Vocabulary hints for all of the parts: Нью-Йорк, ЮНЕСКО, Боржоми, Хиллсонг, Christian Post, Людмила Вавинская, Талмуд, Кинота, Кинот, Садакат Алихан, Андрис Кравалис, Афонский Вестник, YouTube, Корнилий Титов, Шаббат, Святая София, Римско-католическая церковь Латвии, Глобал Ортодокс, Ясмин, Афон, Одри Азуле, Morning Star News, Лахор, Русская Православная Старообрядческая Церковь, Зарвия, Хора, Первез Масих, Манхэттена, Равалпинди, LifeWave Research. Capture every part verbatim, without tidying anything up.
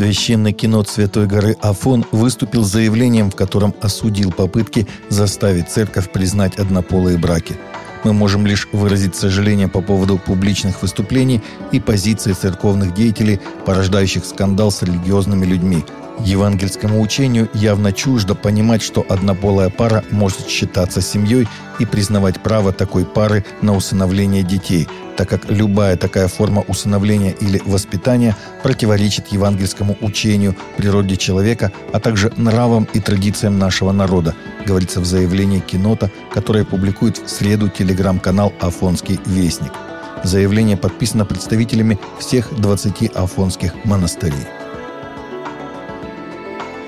Священный кинот Святой горы Афон выступил с заявлением, в котором осудил попытки заставить церковь признать однополые браки. Мы можем лишь выразить сожаление по поводу публичных выступлений и позиций церковных деятелей, порождающих скандал с религиозными людьми. Евангельскому учению явно чуждо понимать, что однополая пара может считаться семьей и признавать право такой пары на усыновление детей, так как любая такая форма усыновления или воспитания противоречит евангельскому учению, природе человека, а также нравам и традициям нашего народа, говорится в заявлении Кинота, которое публикует в среду телеграм-канал «Афонский Вестник». Заявление подписано представителями всех двадцати афонских монастырей.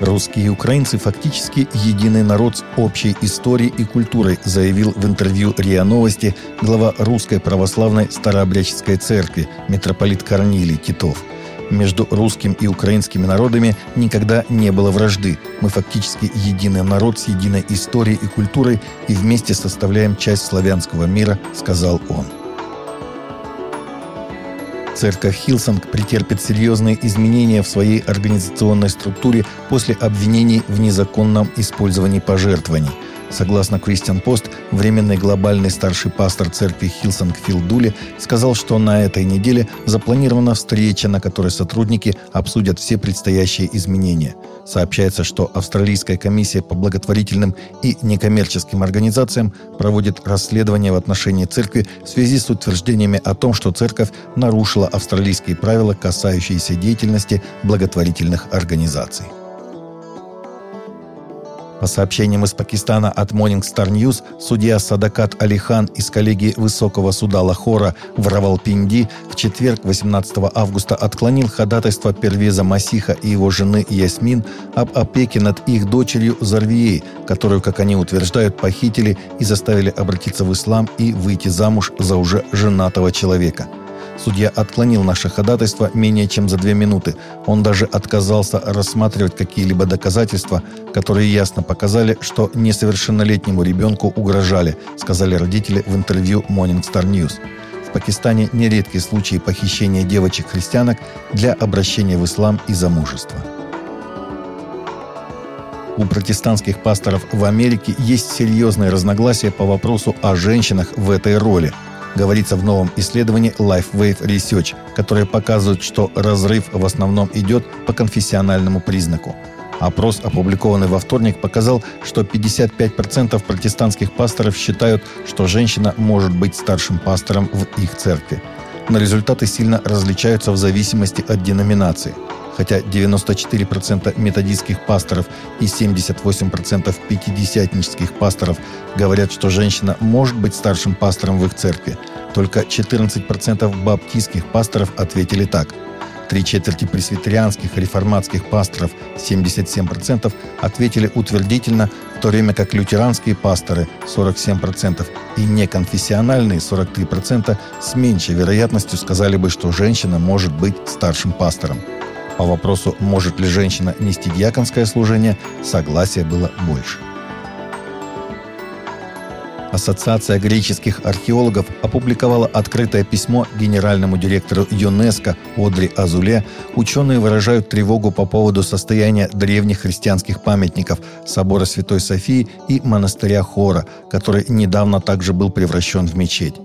«Русские и украинцы фактически единый народ с общей историей и культурой», заявил в интервью РИА Новости глава Русской Православной Старообрядческой Церкви, митрополит Корнилий Титов. «Между русским и украинскими народами никогда не было вражды. Мы фактически единый народ с единой историей и культурой и вместе составляем часть славянского мира», сказал он. Церковь Хиллсонг претерпит серьезные изменения в своей организационной структуре после обвинений в незаконном использовании пожертвований. Согласно Christian Post, временный глобальный старший пастор церкви Хиллсонг Фил Дули сказал, что на этой неделе запланирована встреча, на которой сотрудники обсудят все предстоящие изменения. Сообщается, что Австралийская комиссия по благотворительным и некоммерческим организациям проводит расследование в отношении церкви в связи с утверждениями о том, что церковь нарушила австралийские правила, касающиеся деятельности благотворительных организаций. По сообщениям из Пакистана от Morning Star News, судья Садакат Алихан из коллегии Высокого суда Лахора в Равалпинди в четверг, восемнадцатого августа, отклонил ходатайство Первеза Масиха и его жены Ясмин об опеке над их дочерью Зарвией, которую, как они утверждают, похитили и заставили обратиться в ислам и выйти замуж за уже женатого человека. Судья отклонил наше ходатайство менее чем за две минуты. Он даже отказался рассматривать какие-либо доказательства, которые ясно показали, что несовершеннолетнему ребенку угрожали, сказали родители в интервью Morning Star News. В Пакистане нередки случаи похищения девочек-христианок для обращения в ислам и замужества. У протестантских пасторов в Америке есть серьезные разногласия по вопросу о женщинах в этой роли. Говорится в новом исследовании LifeWave Research, которое показывает, что разрыв в основном идет по конфессиональному признаку. Опрос, опубликованный во вторник, показал, что пятьдесят пять процентов протестантских пасторов считают, что женщина может быть старшим пастором в их церкви. Но результаты сильно различаются в зависимости от деноминации. Хотя девяносто четыре процента методистских пасторов и семьдесят восемь процентов пятидесятнических пасторов говорят, что женщина может быть старшим пастором в их церкви, только четырнадцать процентов баптистских пасторов ответили так. Три четверти пресвитерианских и реформатских пасторов, семьдесят семь процентов, ответили утвердительно, в то время как лютеранские пасторы, сорок семь процентов, и неконфессиональные, сорок три процента, с меньшей вероятностью сказали бы, что женщина может быть старшим пастором. По вопросу, может ли женщина нести диаконское служение, согласия было больше. Ассоциация греческих археологов опубликовала открытое письмо генеральному директору ЮНЕСКО Одри Азуле. Ученые выражают тревогу по поводу состояния древних христианских памятников собора Святой Софии и монастыря Хора, который недавно также был превращен в мечеть.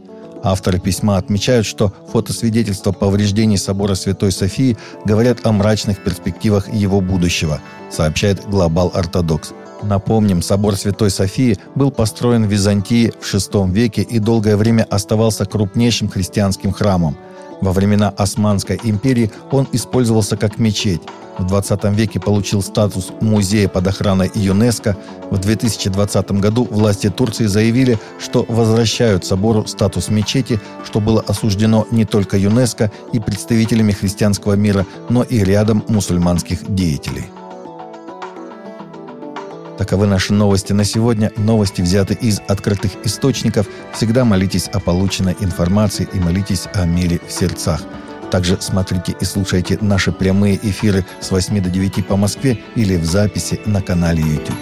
Авторы письма отмечают, что фотосвидетельства повреждений собора Святой Софии говорят о мрачных перспективах его будущего, сообщает «Глобал Ортодокс». Напомним, собор Святой Софии был построен в Византии в шестом веке и долгое время оставался крупнейшим христианским храмом. Во времена Османской империи он использовался как мечеть. В двадцатом веке получил статус музея под охраной ЮНЕСКО. В две тысячи двадцатом году власти Турции заявили, что возвращают собору статус мечети, что было осуждено не только ЮНЕСКО и представителями христианского мира, но и рядом мусульманских деятелей. Таковы наши новости на сегодня. Новости взяты из открытых источников. Всегда молитесь о полученной информации и молитесь о мире в сердцах. Также смотрите и слушайте наши прямые эфиры с восьми до девяти по Москве или в записи на канале YouTube.